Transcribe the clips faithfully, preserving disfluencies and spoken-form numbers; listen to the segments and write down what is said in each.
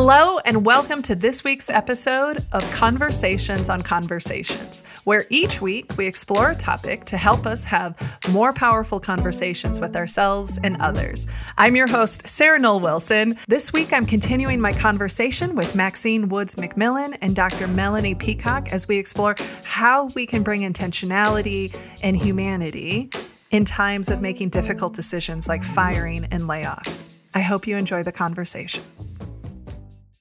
Hello, and welcome to this week's episode of Conversations on Conversations, where each week we explore a topic to help us have more powerful conversations with ourselves and others. I'm your host, Sarah Noll Wilson. This week, I'm continuing my conversation with Maxine Woods-McMillan and Doctor Melanie Peacock as we explore how we can bring intentionality and humanity in times of making difficult decisions like firing and layoffs. I hope you enjoy the conversation.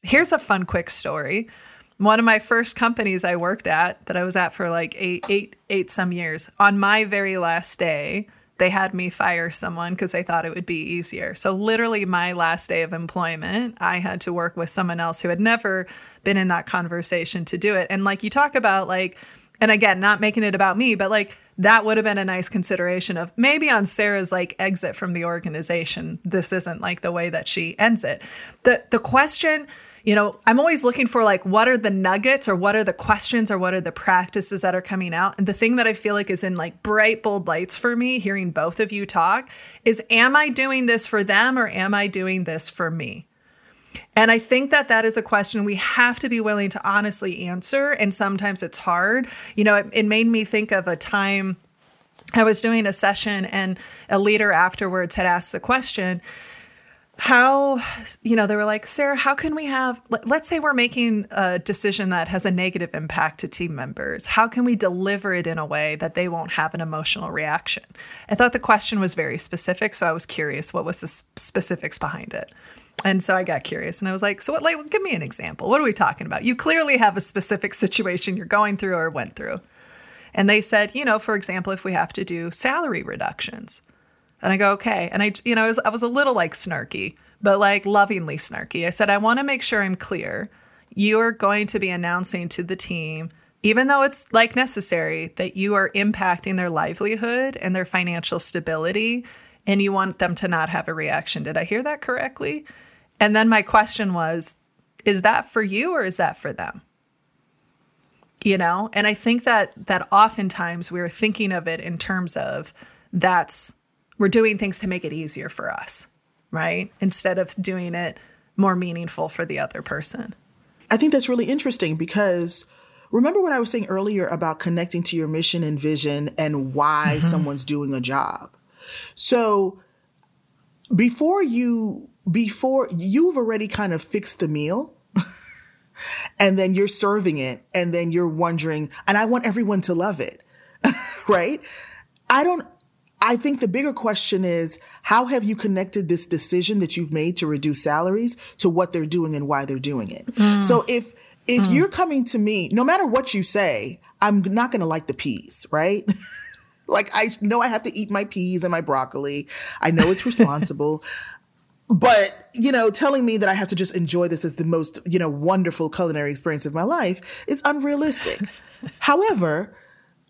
Here's a fun, quick story. One of my first companies I worked at, that I was at for like eight, eight, eight some years, on my very last day, they had me fire someone because they thought it would be easier. So literally my last day of employment, I had to work with someone else who had never been in that conversation to do it. And like you talk about like, and again, not making it about me, but like that would have been a nice consideration of maybe on Sarah's like exit from the organization, this isn't like the way that she ends it. The the question... You know, I'm always looking for like, what are the nuggets or what are the questions or what are the practices that are coming out? And the thing that I feel like is in like bright, bold lights for me, hearing both of you talk is, am I doing this for them or am I doing this for me? And I think that that is a question we have to be willing to honestly answer. And sometimes it's hard. You know, it, it made me think of a time I was doing a session and a leader afterwards had asked the question, how, you know, they were like, Sarah, how can we have, let's say we're making a decision that has a negative impact to team members. How can we deliver it in a way that they won't have an emotional reaction? I thought the question was very specific. So I was curious, what was the specifics behind it? And so I got curious and I was like, so what, like, give me an example. What are we talking about? You clearly have a specific situation you're going through or went through. And they said, you know, for example, if we have to do salary reductions. And I go, okay. And I, you know, I was, I was a little like snarky, but like lovingly snarky. I said, I want to make sure I'm clear. You're going to be announcing to the team, even though it's like necessary, that you are impacting their livelihood and their financial stability, and you want them to not have a reaction. Did I hear that correctly? And then my question was, is that for you or is that for them? You know? And I think that, that oftentimes we're thinking of it in terms of that's, we're doing things to make it easier for us, right? Instead of doing it more meaningful for the other person. I think that's really interesting because remember what I was saying earlier about connecting to your mission and vision and why mm-hmm. someone's doing a job. So before you, before you've already kind of fixed the meal and then you're serving it and then you're wondering, and I want everyone to love it, right? I don't, I think the bigger question is, how have you connected this decision that you've made to reduce salaries to what they're doing and why they're doing it? Mm. So if if mm. you're coming to me, no matter what you say, I'm not going to like the peas, right? Like, I know I have to eat my peas and my broccoli. I know it's responsible. But, you know, telling me that I have to just enjoy this as the most, you know, wonderful culinary experience of my life is unrealistic. However,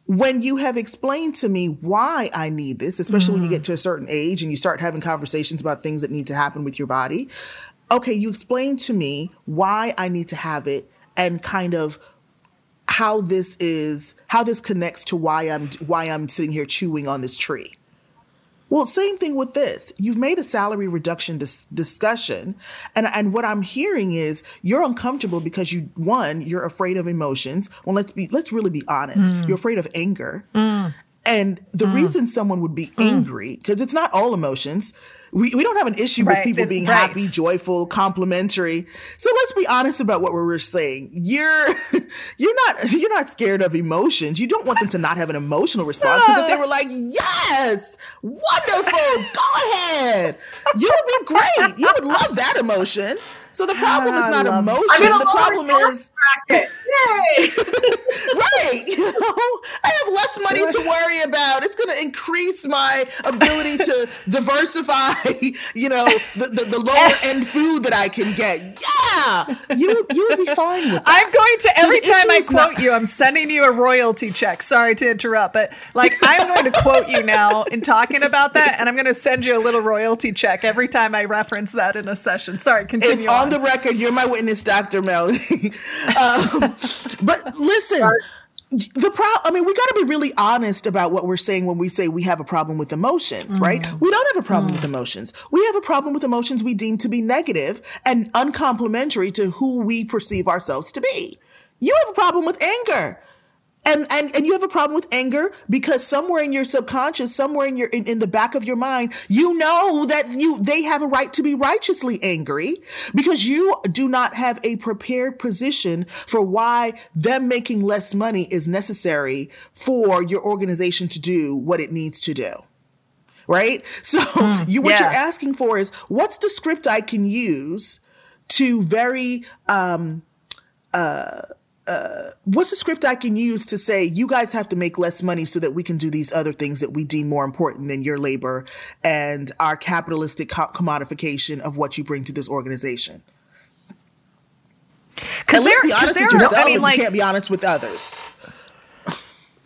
when you have explained to me why I need this, especially mm. when you get to a certain age and you start having conversations about things that need to happen with your body, okay, you explain to me why I need to have it and kind of how this is, how this connects to why I'm, why I'm sitting here chewing on this tree. Well, same thing with this. You've made a salary reduction dis- discussion. And, and what I'm hearing is you're uncomfortable because you, one, you're afraid of emotions. Well, let's be, let's really be honest. Mm. You're afraid of anger. Mm. And the mm. reason someone would be angry, because it's not all emotions. We, we don't have an issue right. with people it's, being right. happy, joyful, complimentary. So let's be honest about what we're saying. You're, you're not, you're not scared of emotions. You don't want them to not have an emotional response, because if they were like, yes, wonderful, go ahead, you would be great. You would love that emotion. So the problem is not emotion. The problem is, yay! Right. You know, I have less money to worry about. It's going to increase my ability to diversify, you know, the, the, the lower end food that I can get. Yeah. You, you would be fine with that. I'm going to, every so time I quote not- you, I'm sending you a royalty check. Sorry to interrupt, but like I'm going to quote you now in talking about that. And I'm going to send you a little royalty check every time I reference that in a session. Sorry, continue. It's on. On the record, you're my witness, Doctor Melanie. Um, but listen, The pro- I mean, we got to be really honest about what we're saying when we say we have a problem with emotions, mm-hmm. right? We don't have a problem mm-hmm. with emotions. We have a problem with emotions we deem to be negative and uncomplimentary to who we perceive ourselves to be. You have a problem with anger. And, and and you have a problem with anger because somewhere in your subconscious, somewhere in your in, in the back of your mind, you know that you they have a right to be righteously angry because you do not have a prepared position for why them making less money is necessary for your organization to do what it needs to do. Right? So mm, you what yeah. you're asking for is, what's the script I can use to very um uh Uh, what's a script I can use to say, you guys have to make less money so that we can do these other things that we deem more important than your labor and our capitalistic co- commodification of what you bring to this organization? Because let's be honest with yourself, I mean, like, you can't be honest with others.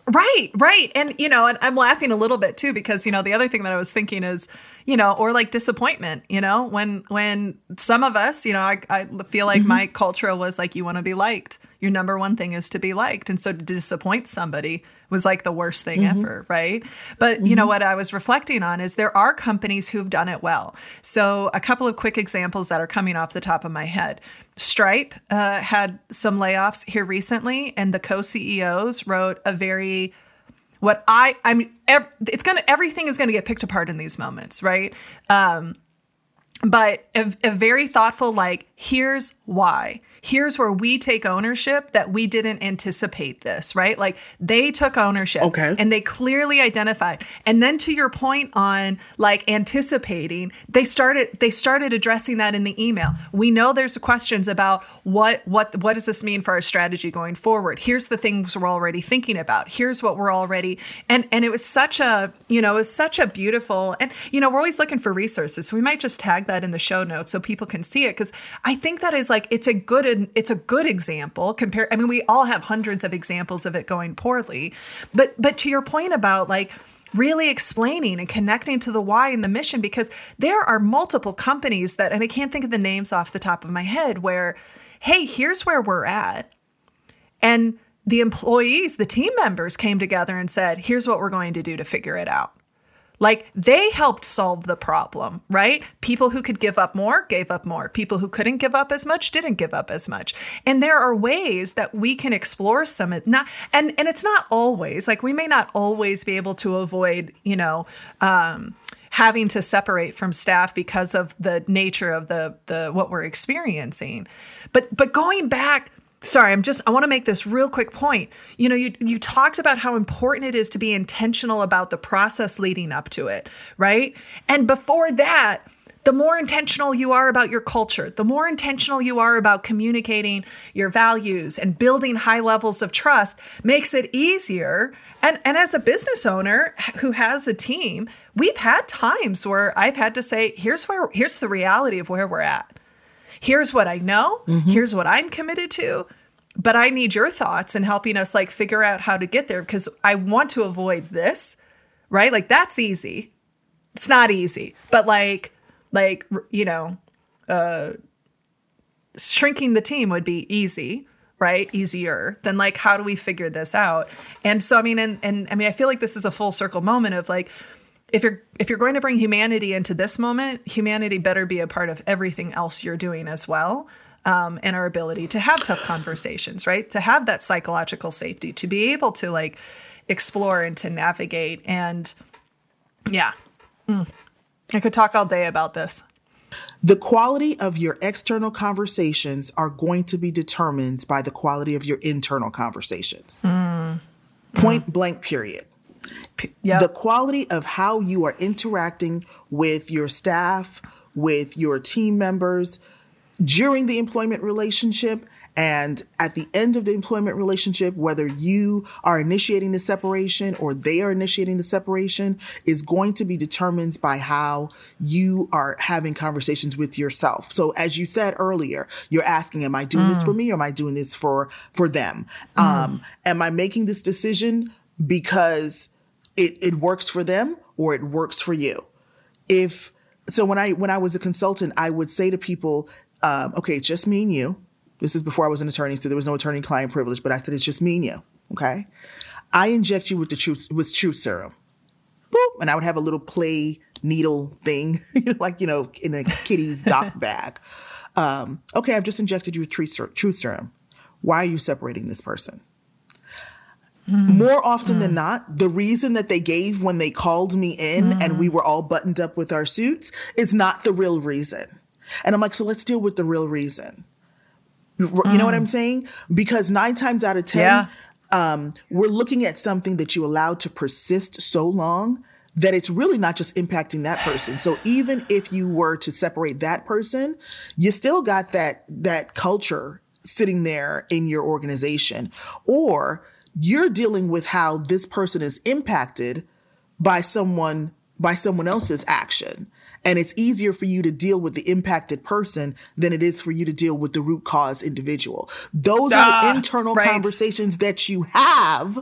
Right, right. And, you know, and I'm laughing a little bit too, because, you know, the other thing that I was thinking is, you know, or like disappointment, you know, when when some of us, you know, I, I feel like mm-hmm. my culture was like, you want to be liked. Your number one thing is to be liked. And so to disappoint somebody was like the worst thing mm-hmm. ever. Right. But mm-hmm. you know what I was reflecting on is there are companies who've done it well. So a couple of quick examples that are coming off the top of my head. Stripe uh, had some layoffs here recently, and the co-C E Os wrote a very What I, I mean, ev- it's going to, everything is going to get picked apart in these moments, right? Um, but a, a very thoughtful, like, here's why. Here's where we take ownership that we didn't anticipate this, right? Like, they took ownership okay. and they clearly identified. And then to your point on, like, anticipating, they started, they started addressing that in the email. We know there's questions about what, what, what does this mean for our strategy going forward? Here's the things we're already thinking about. Here's what we're already, and, and it was such a, you know, it was such a beautiful, and, you know, we're always looking for resources. So we might just tag that in the show notes so people can see it. 'Cause I think that is like, it's a good, it's a good example compared. I mean, we all have hundreds of examples of it going poorly, but, but to your point about like really explaining and connecting to the why and the mission, because there are multiple companies that, and I can't think of the names off the top of my head, where, hey, here's where we're at. And the employees, the team members came together and said, here's what we're going to do to figure it out. Like, they helped solve the problem, right? People who could give up more gave up more. People who couldn't give up as much didn't give up as much. And there are ways that we can explore some, not, and, and it's not always, like, we may not always be able to avoid, you know, um, having to separate from staff because of the nature of the, the, what we're experiencing. But, but going back, Sorry, I'm just, I want to make this real quick point. You know, you you talked about how important it is to be intentional about the process leading up to it, right? And before that, the more intentional you are about your culture, the more intentional you are about communicating your values and building high levels of trust makes it easier. And, and as a business owner who has a team, we've had times where I've had to say, here's where, here's the reality of where we're at. Here's what I know, mm-hmm. here's what I'm committed to, but I need your thoughts in helping us like figure out how to get there because I want to avoid this, right? Like, that's easy. It's not easy, but like, like, you know, uh, shrinking the team would be easy, right? Easier than like, how do we figure this out? And so, I mean, and, and I mean, I feel like this is a full circle moment of like, If you're if you're going to bring humanity into this moment, humanity better be a part of everything else you're doing as well, um, and our ability to have tough conversations, right? To have that psychological safety, to be able to like explore and to navigate, and yeah, mm. I could talk all day about this. The quality of your external conversations are going to be determined by the quality of your internal conversations. Mm. Point mm. blank, period. Yep. The quality of how you are interacting with your staff, with your team members during the employment relationship and at the end of the employment relationship, whether you are initiating the separation or they are initiating the separation, is going to be determined by how you are having conversations with yourself. So as you said earlier, you're asking, am I doing mm. this for me? Or am I doing this for, for them? Mm. Um, am I making this decision because it, it works for them or it works for you? If so, when I when I was a consultant, I would say to people, um, okay, just me and you. This is before I was an attorney, so there was no attorney-client privilege, but I said, it's just me and you. okay? I inject you with the truth, with truth serum. Boop. And I would have a little play needle thing, like, you know, in a kitty's doc bag. Um, okay, I've just injected you with truth, truth serum. Why are you separating this person? Mm. More often mm. than not, the reason that they gave when they called me in mm. and we were all buttoned up with our suits is not the real reason. And I'm like, so let's deal with the real reason. You mm. know what I'm saying? Because nine times out of ten, yeah. um, we're looking at something that you allowed to persist so long that it's really not just impacting that person. So even if you were to separate that person, you still got that that culture sitting there in your organization. Or you're dealing with how this person is impacted by someone, by someone else's action. And it's easier for you to deal with the impacted person than it is for you to deal with the root cause individual. Those uh, are the internal right. conversations that you have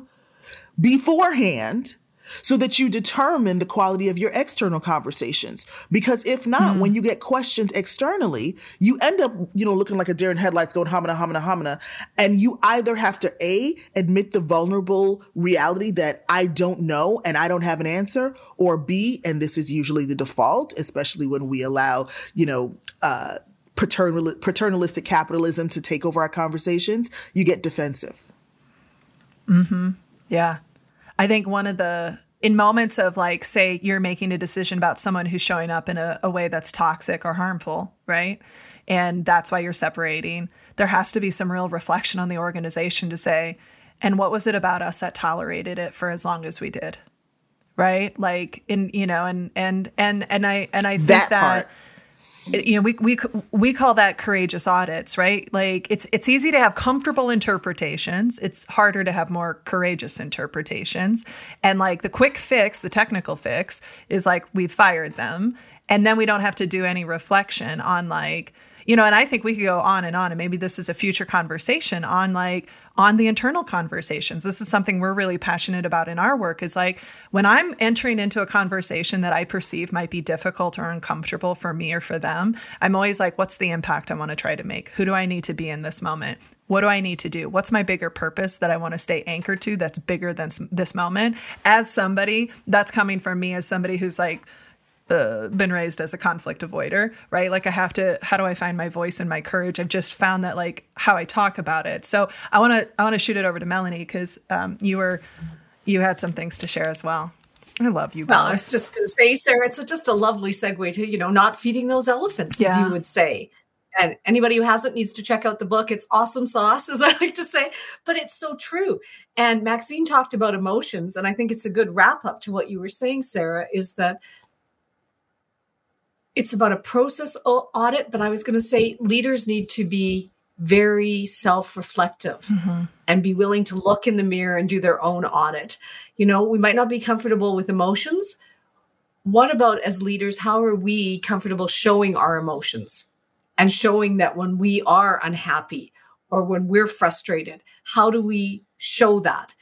beforehand so that you determine the quality of your external conversations. Because if not, mm-hmm. when you get questioned externally, you end up, you know, looking like a deer in headlights going homina, homina, homina. And you either have to A, admit the vulnerable reality that I don't know and I don't have an answer, or B, and this is usually the default, especially when we allow, you know, uh, paternal, paternalistic capitalism to take over our conversations, you get defensive. Mm-hmm. Yeah. I think one of the, in moments of like, say you're making a decision about someone who's showing up in a, a way that's toxic or harmful, right? And that's why you're separating. There has to be some real reflection on the organization to say, and what was it about us that tolerated it for as long as we did? Right? Like in, you know, and, and, and, and I, and I think that, that you know, we, we, we call that courageous audits, right? Like it's, it's easy to have comfortable interpretations. It's harder to have more courageous interpretations. And like the quick fix, the technical fix is like, we fired them. And then we don't have to do any reflection on like, you know, and I think we could go on and on, and maybe this is a future conversation on like, on the internal conversations. This is something we're really passionate about in our work is like, when I'm entering into a conversation that I perceive might be difficult or uncomfortable for me or for them, I'm always like, what's the impact I want to try to make? Who do I need to be in this moment? What do I need to do? What's my bigger purpose that I want to stay anchored to that's bigger than this moment? As somebody that's coming from me, as somebody who's like, Uh, been raised as a conflict avoider, right? Like I have to, how do I find my voice and my courage? I've just found that like how I talk about it. So I want to, I want to shoot it over to Melanie because um, you were, you had some things to share as well. I love you. Well, both. I was just going to say, Sarah, it's a, just a lovely segue to, you know, not feeding those elephants, yeah. as you would say. And anybody who hasn't needs to check out the book. It's awesome sauce, as I like to say, but it's so true. And Maxine talked about emotions. And I think it's a good wrap up to what you were saying, Sarah, is that it's about a process audit, but I was going to say leaders need to be very self-reflective mm-hmm. and be willing to look in the mirror and do their own audit. You know, we might not be comfortable with emotions. What about as leaders, how are we comfortable showing our emotions and showing that when we are unhappy or when we're frustrated, how do we show that?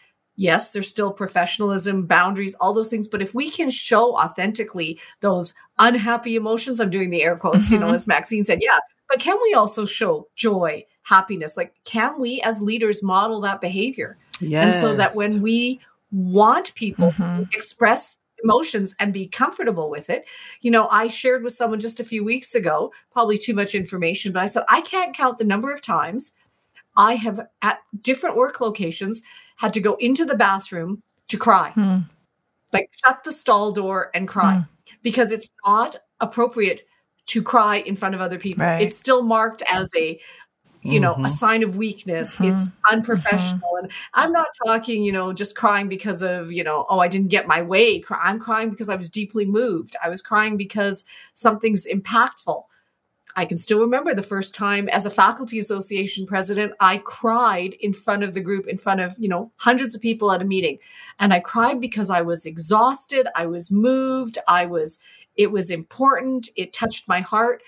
Yes, there's still professionalism, boundaries, all those things. But if we can show authentically those unhappy emotions, I'm doing the air quotes, mm-hmm. you know, as Maxine said, yeah. But can we also show joy, happiness? Like, can we as leaders model that behavior? Yes. And so that when we want people mm-hmm. to express emotions and be comfortable with it, you know, I shared with someone just a few weeks ago, probably too much information, but I said, I can't count the number of times I have at different work locations had to go into the bathroom to cry, mm. like shut the stall door and cry mm. because it's not appropriate to cry in front of other people. Right. It's still marked as a, you mm-hmm. know, a sign of weakness. Mm-hmm. It's unprofessional. Mm-hmm. And I'm not talking, you know, just crying because of, you know, oh, I didn't get my way. I'm crying because I was deeply moved. I was crying because something's impactful. I can still remember the first time as a faculty association president, I cried in front of the group, in front of, you know, hundreds of people at a meeting. And I cried because I was exhausted. I was moved. I was, it was important. It touched my heart.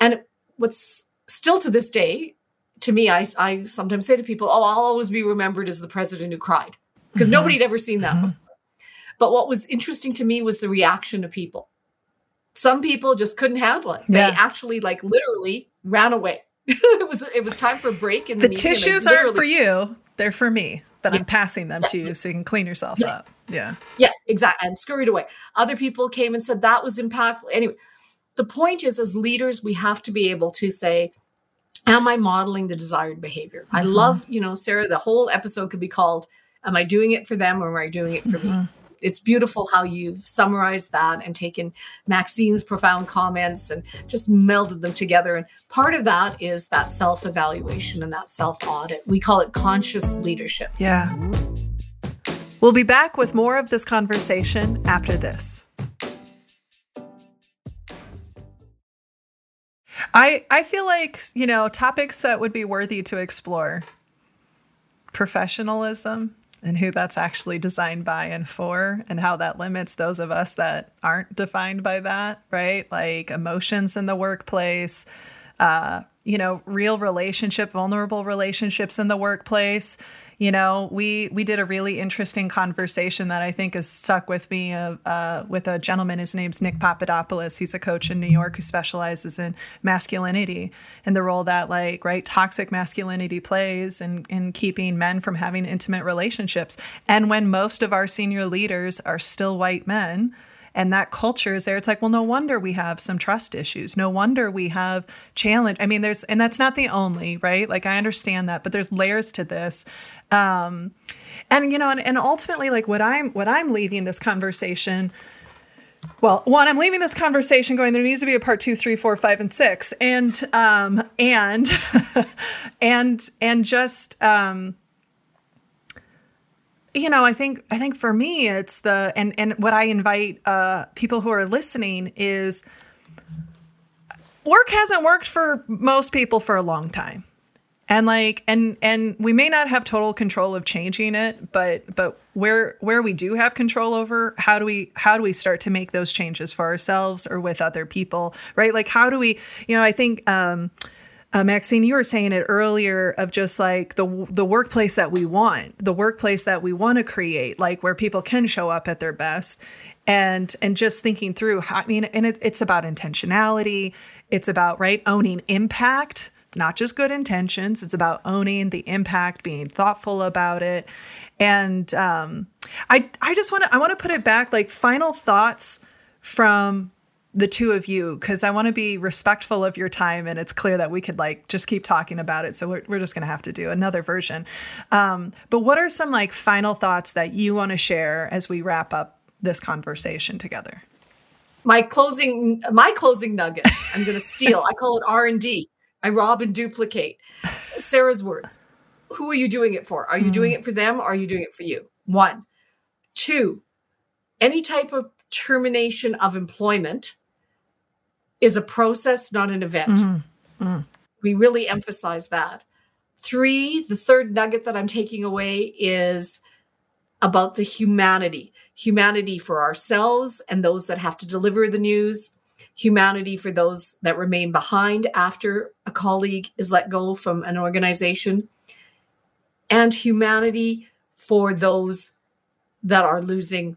And what's still to this day, to me, I, I sometimes say to people, oh, I'll always be remembered as the president who cried because mm-hmm. nobody had ever seen that mm-hmm. before. But what was interesting to me was the reaction of people. Some people just couldn't handle it. They yeah. actually, like, literally ran away. It was it was time for a break. In the the tissues aren't for you. They're for me. but yeah. I'm passing them to you so you can clean yourself yeah. up. Yeah. Yeah, exactly. And scurried away. Other people came and said that was impactful. Anyway, the point is, as leaders, we have to be able to say, am I modeling the desired behavior? Mm-hmm. I love, you know, Sarah, the whole episode could be called, am I doing it for them or am I doing it for mm-hmm. me? It's beautiful how you've summarized that and taken Maxine's profound comments and just melded them together. And part of that is that self-evaluation and that self-audit. We call it conscious leadership. Yeah. We'll be back with more of this conversation after this. I, I feel like, you know, topics that would be worthy to explore. Professionalism. And who that's actually designed by and for, and how that limits those of us that aren't defined by that, right? Like emotions in the workplace, uh, you know, real relationship, vulnerable relationships in the workplace. You know, we we did a really interesting conversation that I think has stuck with me uh, uh, with a gentleman. His name's Nick Papadopoulos. He's a coach in New York who specializes in masculinity and the role that, like, right, toxic masculinity plays in, in keeping men from having intimate relationships. And when most of our senior leaders are still white men, and that culture is there, it's like, well, no wonder we have some trust issues. No wonder we have challenge. I mean, there's, and that's not the only, right? Like, I understand that, but there's layers to this. Um, and, you know, and, and ultimately, like, what I'm, what I'm leaving this conversation, well, one, I'm leaving this conversation going, there needs to be a part two, three, four, five, and six. And, um, and, and, and just, um, you know, I think I think for me, it's the and and what I invite uh, people who are listening is, work hasn't worked for most people for a long time. And like and and we may not have total control of changing it, but but where where we do have control over, how do we how do we start to make those changes for ourselves or with other people, right? Like, how do we, you know, I think um, Uh, Maxine, you were saying it earlier of just like the the workplace that we want, the workplace that we want to create, like where people can show up at their best, and and just thinking through how, I mean, and it, it's about intentionality. It's about, right, owning impact, not just good intentions. It's about owning the impact, being thoughtful about it. And um, I I just want to I want to put it back, like, final thoughts from the two of you, because I want to be respectful of your time, and it's clear that we could, like, just keep talking about it. So we're, we're just going to have to do another version. Um, but what are some, like, final thoughts that you want to share as we wrap up this conversation together? My closing, my closing nuggets. I'm going to steal. I call it R and D. I rob and duplicate. Sarah's words. Who are you doing it for? Are you mm. doing it for them? Or are you doing it for you? One. Two, any type of termination of employment is a process, not an event. Mm-hmm. Mm. We really emphasize that. Three, the third nugget that I'm taking away is about the humanity. Humanity for ourselves and those that have to deliver the news. Humanity for those that remain behind after a colleague is let go from an organization. And humanity for those that are losing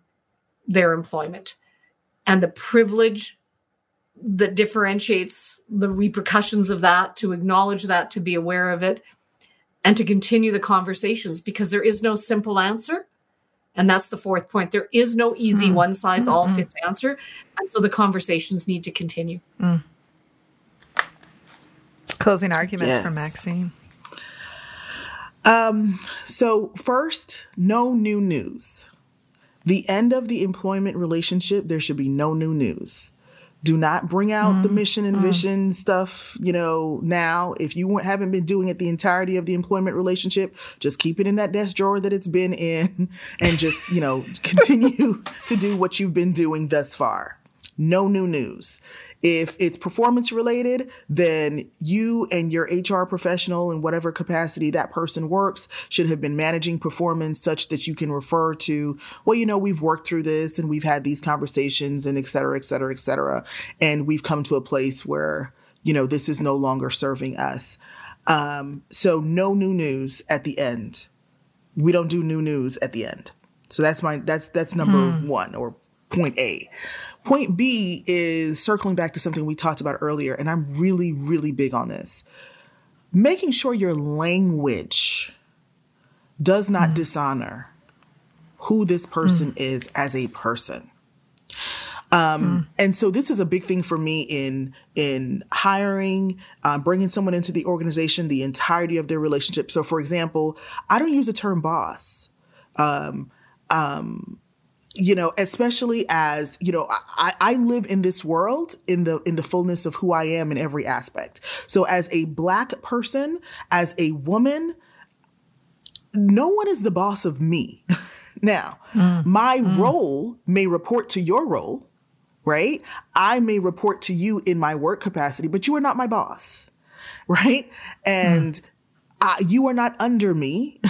their employment, and the privilege that differentiates the repercussions of that, to acknowledge that, to be aware of it, and to continue the conversations, because there is no simple answer. And that's the fourth point. There is no easy mm. one size all fits mm. answer. And so the conversations need to continue. Mm. Closing arguments yes. from Maxine. Um, so first, no new news. The end of the employment relationship, there should be no new news. Do not bring out mm, the mission and mm. vision stuff, you know, now. If you haven't been doing it the entirety of the employment relationship, just keep it in that desk drawer that it's been in, and just, you know, continue to do what you've been doing thus far. No new news. If it's performance related, then you and your H R professional, in whatever capacity that person works, should have been managing performance such that you can refer to, well, you know, we've worked through this and we've had these conversations and et cetera, et cetera, et cetera. And we've come to a place where, you know, this is no longer serving us. Um, so no new news at the end. We don't do new news at the end. So that's my, that's, that's number hmm. one, or point A. Point B is circling back to something we talked about earlier, and I'm really, really big on this. Making sure your language does not dishonor who this person mm. is as a person. Um, mm. And so this is a big thing for me in in hiring, uh, bringing someone into the organization, the entirety of their relationship. So, for example, I don't use the term boss, um, um, you know, especially as, you know, I, I live in this world in the in the fullness of who I am in every aspect. So as a Black person, as a woman, no one is the boss of me. Now, mm, my mm. role may report to your role, right? I may report to you in my work capacity, but you are not my boss, right? And mm. I, you are not under me,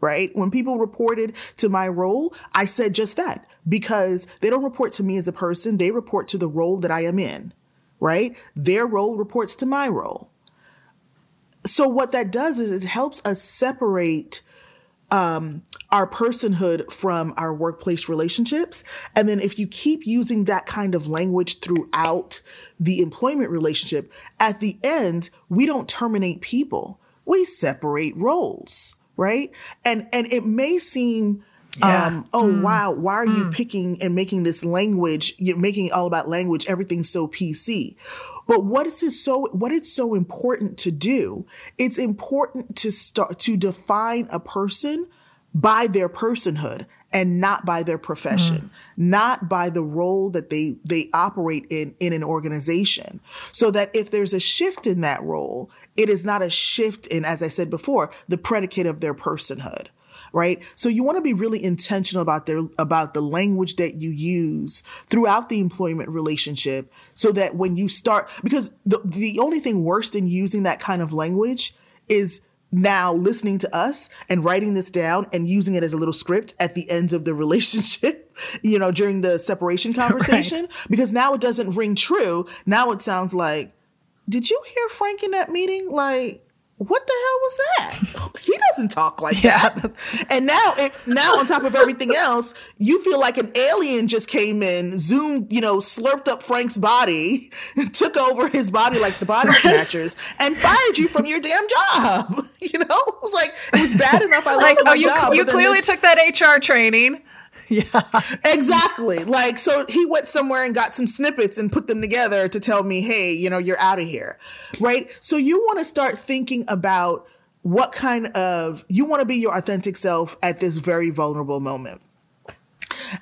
right? When people reported to my role, I said just that, because they don't report to me as a person. They report to the role that I am in, right? Their role reports to my role. So what that does is it helps us separate um, our personhood from our workplace relationships. And then if you keep using that kind of language throughout the employment relationship, at the end, we don't terminate people. We separate roles, right? And, and it may seem, yeah. um, oh, mm. wow, why are mm. you picking and making this language, you're making it all about language, everything's so P C. But what is so what it's so important to do? It's important to start to define a person by their personhood and not by their profession, mm. not by the role that they they operate in in an organization. So that if there's a shift in that role, it is not a shift in, as I said before, the predicate of their personhood. Right. So you want to be really intentional about their about the language that you use throughout the employment relationship, so that when you start, because the, the only thing worse than using that kind of language is now listening to us and writing this down and using it as a little script at the end of the relationship, you know, during the separation conversation, right. Because now it doesn't ring true. Now it sounds like, did you hear Frank in that meeting? Like, what the hell was that? He doesn't talk like yeah. that. And now, it, now on top of everything else, you feel like an alien just came in, zoomed, you know, slurped up Frank's body, took over his body like the body snatchers, and fired you from your damn job. You know, it was like, it was bad enough. I like, lost oh, my you, job. You clearly this- took that H R training. Yeah, exactly. Like, so he went somewhere and got some snippets and put them together to tell me, hey, you know, you're out of here. Right. So you want to start thinking about what kind of, you want to be your authentic self at this very vulnerable moment.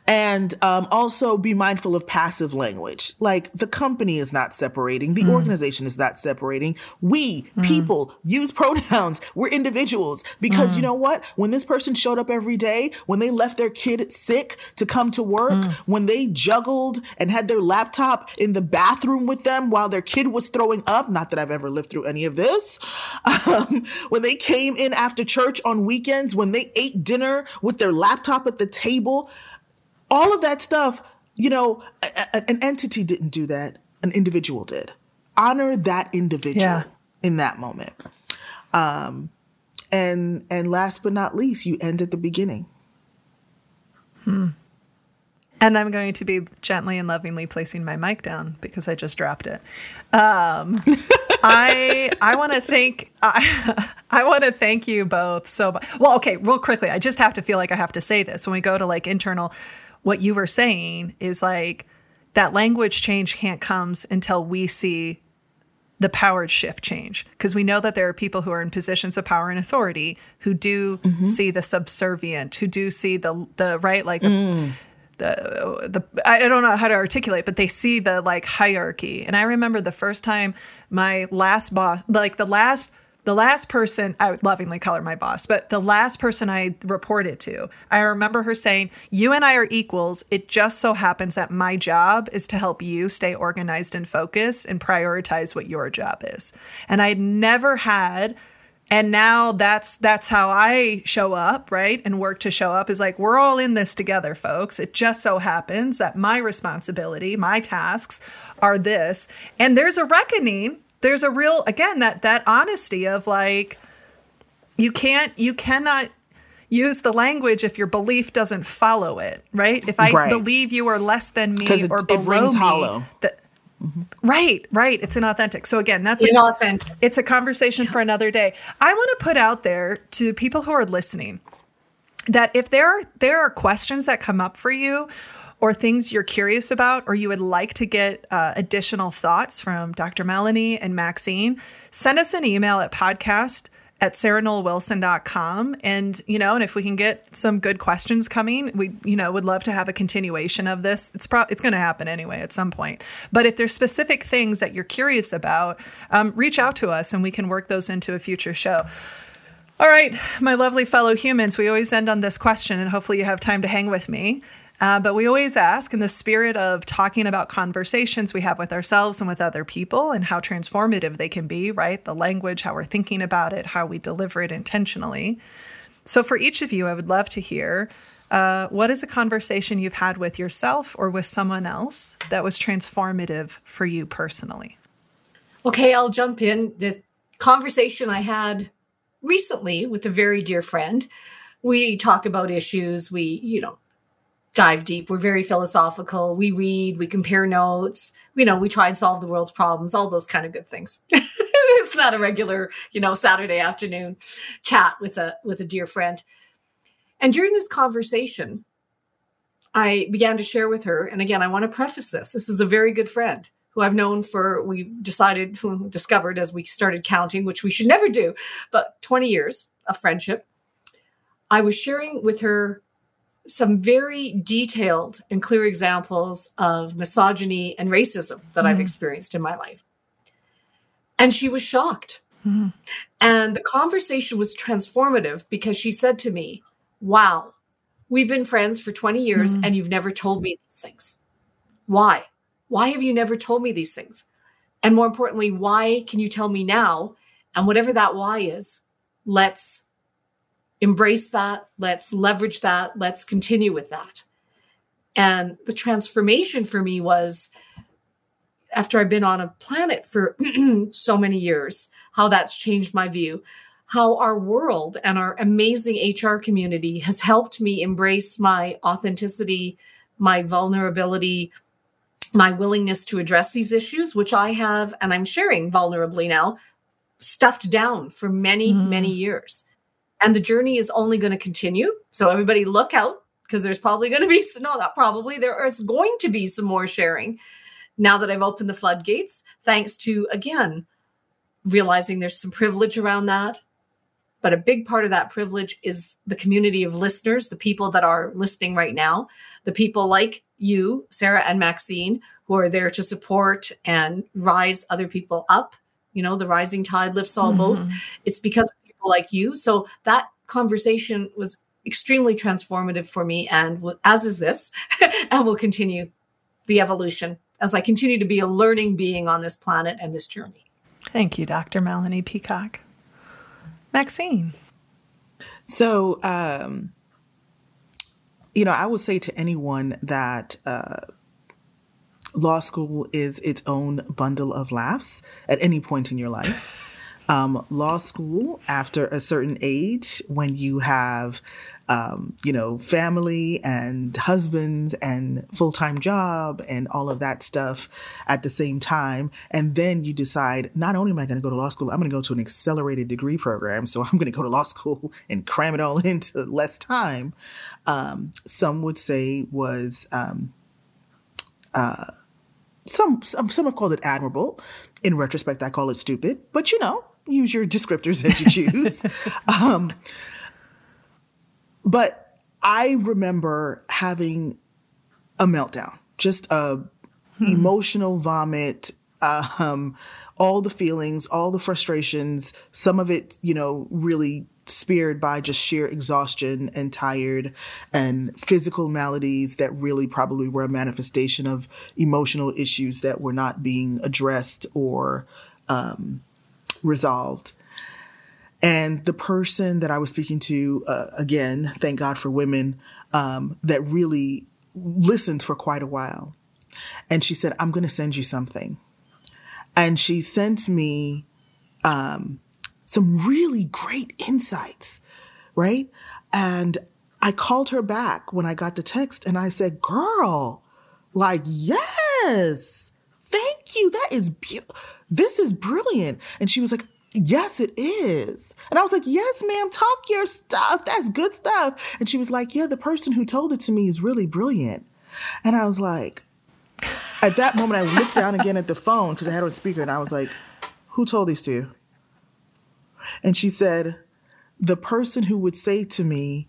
And um, also be mindful of passive language. Like, the company is not separating. The mm. organization is not separating. We, mm. people, use pronouns. We're individuals. Because mm. you know what? When this person showed up every day, when they left their kid sick to come to work, mm. when they juggled and had their laptop in the bathroom with them while their kid was throwing up, not that I've ever lived through any of this, um, when they came in after church on weekends, when they ate dinner with their laptop at the table, all of that stuff, you know, a, a, an entity didn't do that. An individual did. Honor that individual yeah. in that moment. Um, and and last but not least, you end at the beginning. Hmm. And I'm going to be gently and lovingly placing my mic down because I just dropped it. Um, I I want to thank I, I want to thank you both so much. Well, okay, real quickly, I just have to feel like I have to say this when we go to like internal. What you were saying is like that language change can't come until we see the power shift change, because we know that there are people who are in positions of power and authority who do mm-hmm. see the subservient, who do see the the right like mm. the, the the I don't know how to articulate, but they see the like hierarchy. And I remember the first time my last boss, like the last. The last person, I would lovingly call her my boss, but the last person I reported to, I remember her saying, you and I are equals. It just so happens that my job is to help you stay organized and focused and prioritize what your job is. And I'd never had, and now that's that's how I show up, right? And work to show up is like, we're all in this together, folks. It just so happens that my responsibility, my tasks are this. And there's a reckoning. There's a real, again, that that honesty of like, you can't, you cannot use the language if your belief doesn't follow it, right? If I right. believe you are less than me it, or below it rings me, hollow. Th- Mm-hmm. Right, right. It's inauthentic. So again, that's inauthentic. A, it's a conversation yeah. for another day. I want to put out there to people who are listening that if there are, there are questions that come up for you or things you're curious about, or you would like to get uh, additional thoughts from Doctor Melanie and Maxine, send us an email at podcast at sarah noll wilson dot com. And, you know, and if we can get some good questions coming, we, you know, would love to have a continuation of this. It's probably, it's going to happen anyway at some point, but if there's specific things that you're curious about, um, reach out to us and we can work those into a future show. All right, my lovely fellow humans, we always end on this question, and hopefully you have time to hang with me. Uh, but we always ask, in the spirit of talking about conversations we have with ourselves and with other people and how transformative they can be, right? The language, how we're thinking about it, how we deliver it intentionally. So for each of you, I would love to hear, uh, what is a conversation you've had with yourself or with someone else that was transformative for you personally? Okay, I'll jump in. The conversation I had recently with a very dear friend, we talk about issues, we, you know, dive deep. We're very philosophical. We read, we compare notes, you know, we try and solve the world's problems, all those kind of good things. It's not a regular, you know, Saturday afternoon chat with a, with a dear friend. And during this conversation, I began to share with her. And again, I want to preface this. This is a very good friend who I've known for, we decided, who discovered as we started counting, which we should never do, but twenty years of friendship. I was sharing with her some very detailed and clear examples of misogyny and racism that mm. I've experienced in my life. And she was shocked. Mm. And the conversation was transformative because she said to me, wow, we've been friends for twenty years mm. and you've never told me these things. Why? Why have you never told me these things? And more importantly, why can you tell me now? And whatever that why is, let's embrace that. Let's leverage that. Let's continue with that. And the transformation for me was, after I've been on a planet for so many years, how that's changed my view, how our world and our amazing H R community has helped me embrace my authenticity, my vulnerability, my willingness to address these issues, which I have, and I'm sharing vulnerably now, stuffed down for many, mm. many years. And the journey is only going to continue. So everybody look out, because there's probably going to be, no, not probably, there is going to be some more sharing now that I've opened the floodgates, thanks to, again, realizing there's some privilege around that. But a big part of that privilege is the community of listeners, the people that are listening right now, the people like you, Sarah and Maxine, who are there to support and rise other people up. You know, the rising tide lifts all boats. Mm-hmm. It's because like you. So that conversation was extremely transformative for me, and as is this, and will continue the evolution as I continue to be a learning being on this planet and this journey. Thank you, Doctor Melanie Peacock. Maxine. So, um, you know, I would say to anyone that uh, law school is its own bundle of laughs at any point in your life. Um, law school, after a certain age, when you have, um, you know, family and husbands and full-time job and all of that stuff at the same time. And then you decide, not only am I going to go to law school, I'm going to go to an accelerated degree program. So I'm going to go to law school and cram it all into less time. Um, some would say was, um, uh, some, some, some have called it admirable. In retrospect, I call it stupid, but you know, use your descriptors as you choose. um, but I remember having a meltdown, just a hmm. emotional vomit, uh, um, all the feelings, all the frustrations, some of it, you know, really speared by just sheer exhaustion and tired and physical maladies that really probably were a manifestation of emotional issues that were not being addressed or, um, resolved. And the person that I was speaking to, uh, again, thank God for women, um, that really listened for quite a while. And she said, I'm going to send you something. And she sent me, um, some really great insights, right? And I called her back when I got the text and I said, girl, like, yes, thank thank you. That is beautiful. This is brilliant. And she was like, yes, it is. And I was like, yes, ma'am, talk your stuff. That's good stuff. And she was like, yeah, the person who told it to me is really brilliant. And I was like, at that moment, I looked down again at the phone because I had her on speaker. And I was like, who told these to you? And she said, the person who would say to me,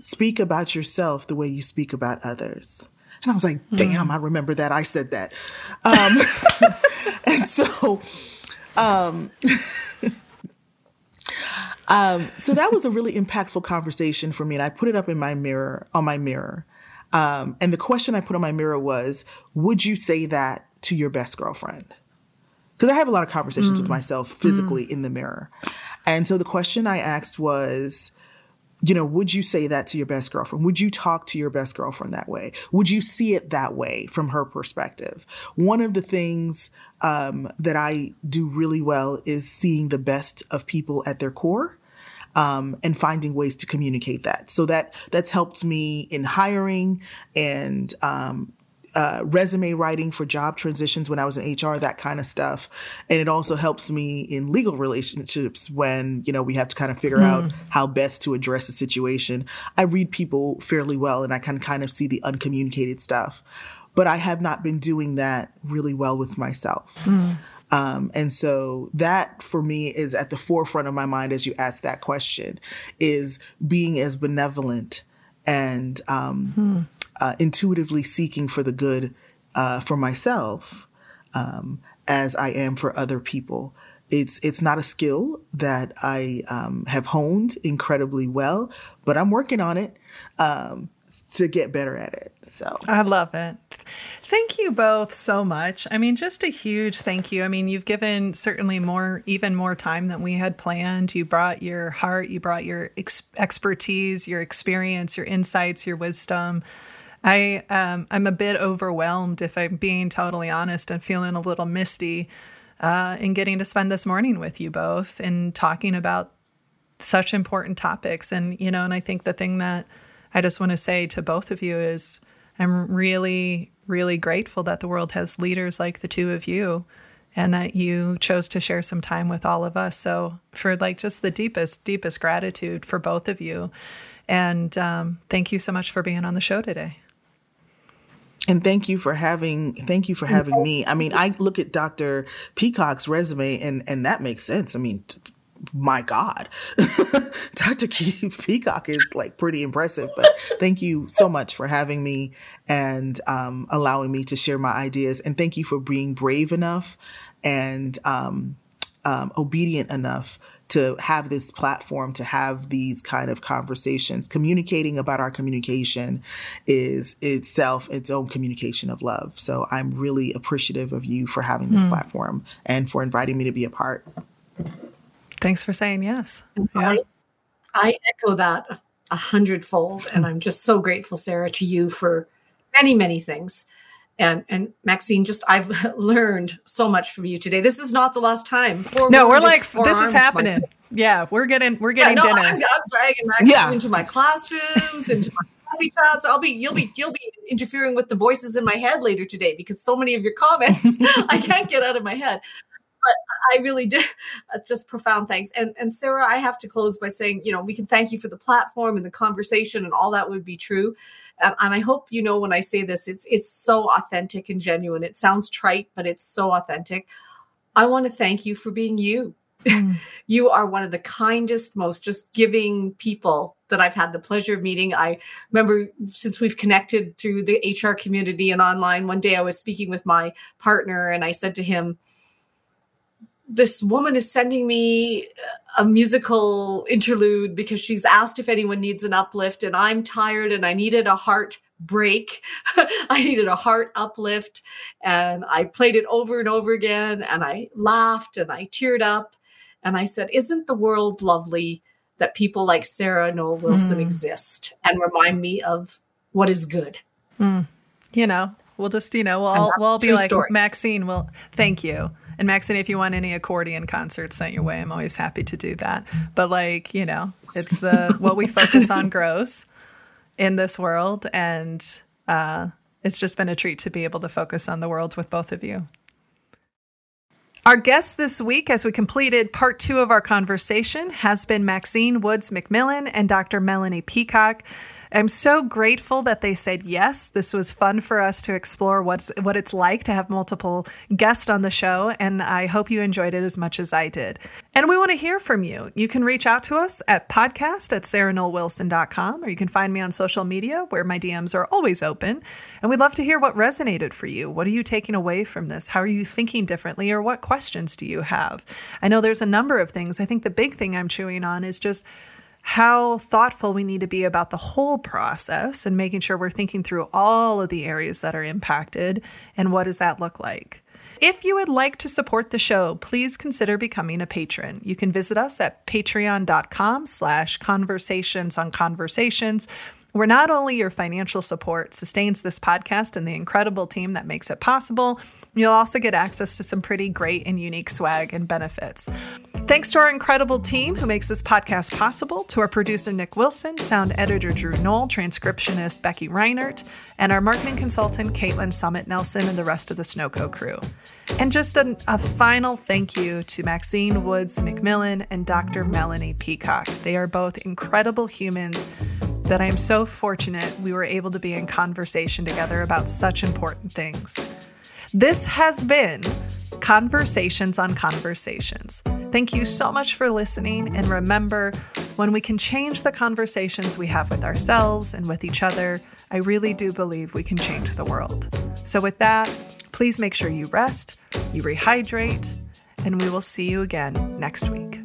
speak about yourself the way you speak about others. And I was like, damn, mm. I remember that. I said that. Um, and so... Um, um, so that was a really impactful conversation for me. And I put it up in my mirror, on my mirror. Um, and the question I put on my mirror was, would you say that to your best girlfriend? Because I have a lot of conversations mm. with myself physically mm. in the mirror. And so the question I asked was, you know, would you say that to your best girlfriend? Would you talk to your best girlfriend that way? Would you see it that way from her perspective? One of the things um, that I do really well is seeing the best of people at their core um, and finding ways to communicate that. So that that's helped me in hiring and um, uh, resume writing for job transitions when I was in H R, that kind of stuff. And it also helps me in legal relationships when, you know, we have to kind of figure mm. out how best to address a situation. I read people fairly well and I can kind of see the uncommunicated stuff, but I have not been doing that really well with myself. Mm. Um, and so that for me is at the forefront of my mind as you ask that question, is being as benevolent and, um, mm. Uh, intuitively seeking for the good uh, for myself um, as I am for other people. It's it's not a skill that I um, have honed incredibly well, but I'm working on it um, to get better at it. So I love it. Thank you both so much. I mean, just a huge thank you. I mean, you've given certainly more, even more time than we had planned. You brought your heart, you brought your ex- expertise, your experience, your insights, your wisdom. I, um, I'm a bit overwhelmed, if I'm being totally honest, and feeling a little misty uh, in getting to spend this morning with you both and talking about such important topics. And, you know, and I think the thing that I just want to say to both of you is I'm really, really grateful that the world has leaders like the two of you and that you chose to share some time with all of us. So for like just the deepest, deepest gratitude for both of you. And um, thank you so much for being on the show today. And thank you for having, thank you for having me. I mean, I look at Doctor Peacock's resume and, and that makes sense. I mean, t- my God, Doctor Peacock is like pretty impressive, but thank you so much for having me and um, allowing me to share my ideas. And thank you for being brave enough and um, um, obedient enough to have this platform, to have these kind of conversations. Communicating about our communication is itself its own communication of love. So I'm really appreciative of you for having this mm. platform and for inviting me to be a part. Thanks for saying yes. Yeah. I, I echo that a, a hundredfold. And I'm just so grateful, Sarah, to you for many, many things. And and Maxine, just I've learned so much from you today. This is not the last time. Four no, we're like this is happening. Like, yeah, we're getting we're getting yeah, no, dinner. I'm, I'm dragging Maxine yeah. into my classrooms, into my coffee chats. I'll be you'll be you'll be interfering with the voices in my head later today because so many of your comments I can't get out of my head. But I really did uh, just profound thanks. And and Sarah, I have to close by saying, you know, we can thank you for the platform and the conversation and all that would be true. And, and I hope, you know, when I say this, it's it's so authentic and genuine. It sounds trite, but it's so authentic. I want to thank you for being you. Mm. You are one of the kindest, most just giving people that I've had the pleasure of meeting. I remember since we've connected through the H R community and online, one day I was speaking with my partner and I said to him, this woman is sending me a musical interlude because she's asked if anyone needs an uplift and I'm tired and I needed a heart break. I needed a heart uplift and I played it over and over again and I laughed and I teared up and I said, isn't the world lovely that people like Sarah Noll Wilson mm. exist and remind me of what is good? Mm. You know, we'll just, you know, we'll all, we'll all be like, story. Maxine, well, thank you. And Maxine, if you want any accordion concerts sent your way, I'm always happy to do that. But like, you know, it's the what we focus on grows in this world. And uh, it's just been a treat to be able to focus on the world with both of you. Our guest this week, as we completed part two of our conversation, has been Maxine Woods-McMillan and Doctor Melanie Peacock. I'm so grateful that they said yes. This was fun for us to explore what's, what it's like to have multiple guests on the show, and I hope you enjoyed it as much as I did. And we want to hear from you. You can reach out to us at podcast at sarah noll wilson dot com, or you can find me on social media where my D Ms are always open. And we'd love to hear what resonated for you. What are you taking away from this? How are you thinking differently, or what questions do you have? I know there's a number of things. I think the big thing I'm chewing on is just how thoughtful we need to be about the whole process and making sure we're thinking through all of the areas that are impacted and what does that look like. If you would like to support the show, please consider becoming a patron. You can visit us at patreon.com slash conversations on conversations, where not only your financial support sustains this podcast and the incredible team that makes it possible, you'll also get access to some pretty great and unique swag and benefits. Thanks to our incredible team who makes this podcast possible, to our producer, Nick Wilson, sound editor, Drew Knoll, transcriptionist, Becky Reinert, and our marketing consultant, Caitlin Summit Nelson, and the rest of the Snowco crew. And just a, a final thank you to Maxine Woods-McMillan and Doctor Melanie Peacock. They are both incredible humans that I am so fortunate we were able to be in conversation together about such important things. This has been Conversations on Conversations. Thank you so much for listening. And remember, when we can change the conversations we have with ourselves and with each other, I really do believe we can change the world. So with that, please make sure you rest, you rehydrate, and we will see you again next week.